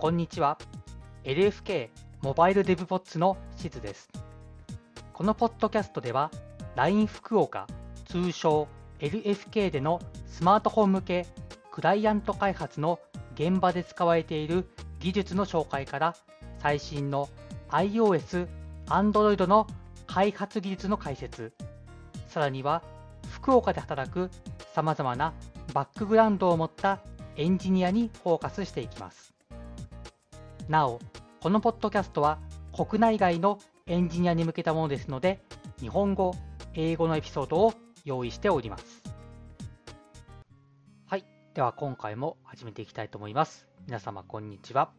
こんにちは。LFK モバイルデブポッツのしずです。このポッドキャストでは LINE 福岡通称 LFK でのスマートフォン向けクライアント開発の現場で使われている技術の紹介から最新の iOS、Android の開発技術の解説、さらには福岡で働くさまざまなバックグラウンドを持ったエンジニアにフォーカスしていきます。なお、このポッドキャストは国内外のエンジニアに向けたものですので、日本語、英語のエピソードを用意しております。はい、では今回も始めていきたいと思います。皆様こんにちは。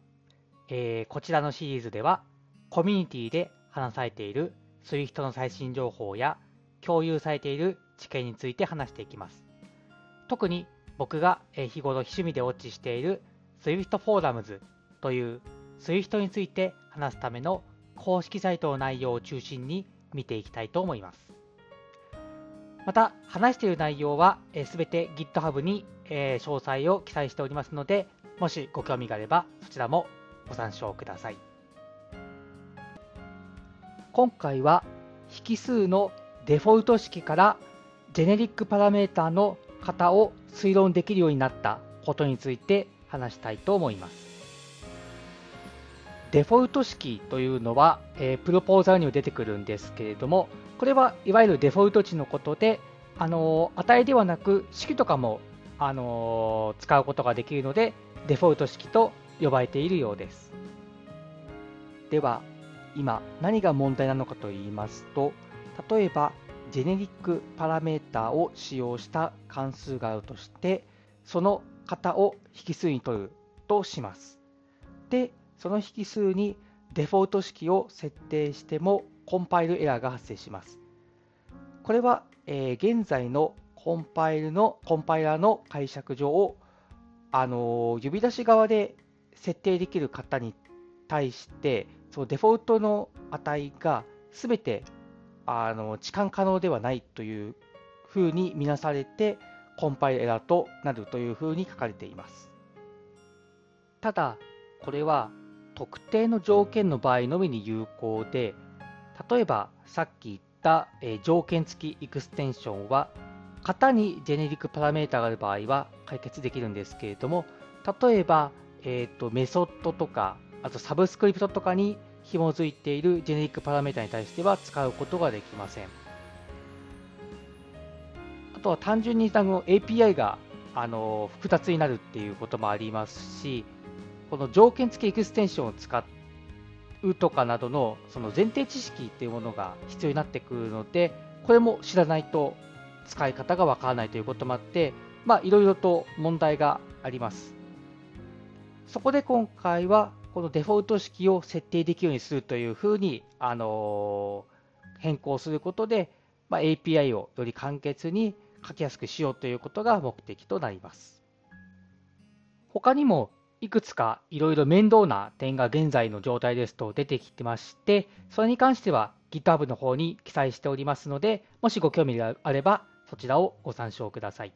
こちらのシリーズでは、コミュニティで話されている Swift の最新情報や共有されている知見について話していきます。特に僕が日頃趣味でウォッチしている Swift フォーラムズというSwift について話すための公式サイトの内容を中心に見ていきたいと思います。また、話している内容はすべて GitHub に詳細を記載しておりますので、もしご興味があればそちらもご参照ください。今回は引数のデフォルト式からジェネリックパラメータの型を推論できるようになったことについて話したいと思います。デフォルト式というのは、プロポーザルにも出てくるんですけれども、これはいわゆるデフォルト値のことで、値ではなく式とかも、使うことができるので、デフォルト式と呼ばれているようです。では、今何が問題なのかといいますと、例えばジェネリックパラメータを使用した関数があるとして、その型を引数に取るとします。で、その引数にデフォルト式を設定してもコンパイルエラーが発生します。これは、現在のコンパイラーの解釈上、呼び出し側で設定できる型に対して、そのデフォルトの値がすべて置換可能ではないというふうに見なされて、コンパイルエラーとなるというふうに書かれています。ただ、これは特定の条件の場合のみに有効で、例えばさっき言った条件付きエクステンションは型にジェネリックパラメータがある場合は解決できるんですけれども、例えば、メソッドとかあとサブスクリプトとかに紐づいているジェネリックパラメータに対しては使うことができません。あとは単純にAPI が複雑になるっていうこともありますし、この条件付きエクステンションを使うとかなどのその前提知識っていうものが必要になってくるので、これも知らないと使い方がわからないということもあって、いろいろと問題があります。そこで今回はこのデフォルト式を設定できるようにするというふうに、変更することで、API をより簡潔に書きやすくしようということが目的となります。他にもいくつかいろいろ面倒な点が現在の状態ですと出てきてまして、それに関しては GitHub の方に記載しておりますので、もしご興味があればそちらをご参照ください。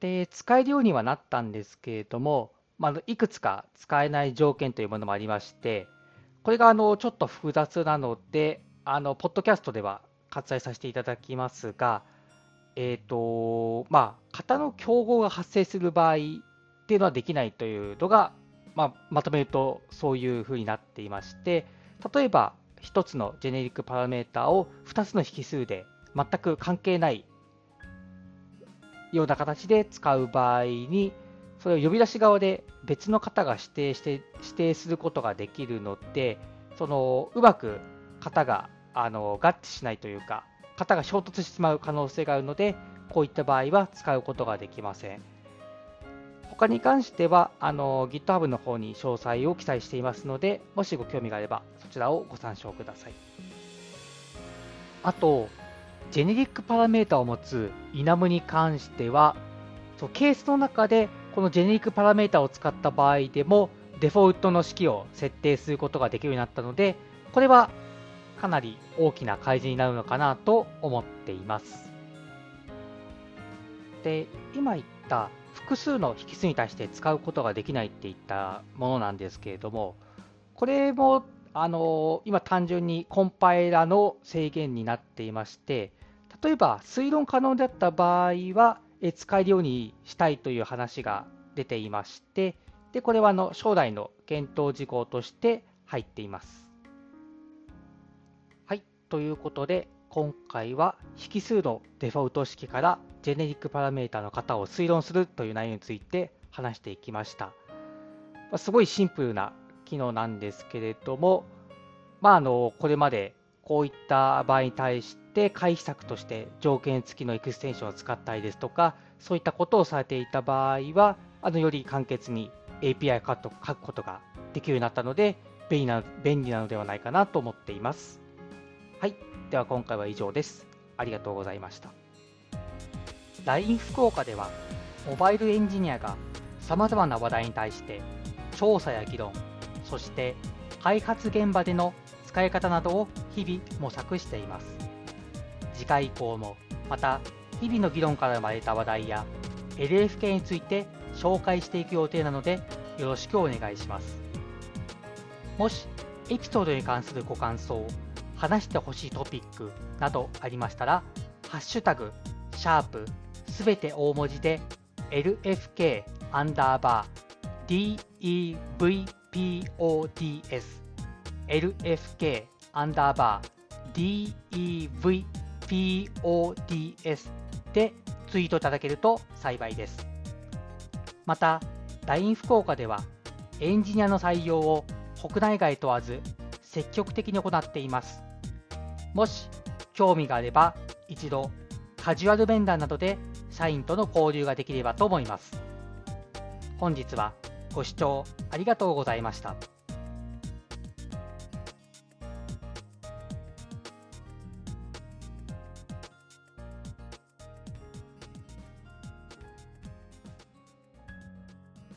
で、使えるようにはなったんですけれども、いくつか使えない条件というものもありまして、これがちょっと複雑なので、ポッドキャストでは割愛させていただきますが、型の競合が発生する場合、っていうのはできないというのが、まとめるとそういうふうになっていまして、例えば1つのジェネリックパラメータを2つの引数で全く関係ないような形で使う場合に、それを呼び出し側で別の型が指定することができるので、うまく型が合致しないというか、型が衝突してしまう可能性があるので、こういった場合は使うことができません。他に関してはGitHub の方に詳細を記載していますので、もしご興味があればそちらをご参照ください。あと、ジェネリックパラメータを持つ Enum に関しては、ケースの中でこのジェネリックパラメータを使った場合でもデフォルトの式を設定することができるようになったので、これはかなり大きな改善になるのかなと思っています。で、今言っった複数の引数に対して使うことができないっていったものなんですけれども、これも今単純にコンパイラの制限になっていまして、例えば推論可能だった場合は使えるようにしたいという話が出ていまして、でこれは将来の検討事項として入っています。はい、ということで今回は引数のデフォルト式からジェネリックパラメータの型を推論するという内容について話していきました。すごいシンプルな機能なんですけれども、これまでこういった場合に対して回避策として条件付きのエクステンションを使ったりですとか、そういったことをされていた場合はより簡潔に API を書くことができるようになったので便利なのではないかなと思っています。はい、では今回は以上です。ありがとうございました。 LINE 福岡ではモバイルエンジニアがさまざまな話題に対して調査や議論、そして開発現場での使い方などを日々模索しています。次回以降もまた日々の議論から生まれた話題や LFK について紹介していく予定なのでよろしくお願いします。もしエピソードに関するご感想、話してほしいトピックなどありましたらハッシュタグ# すべて大文字で LFK_DEVPODS でツイートいただけると幸いです。また LINE 福岡ではエンジニアの採用を国内外問わず積極的に行っています。もし興味があれば一度カジュアルベンダーなどで社員との交流ができればと思います。本日はご視聴ありがとうございました。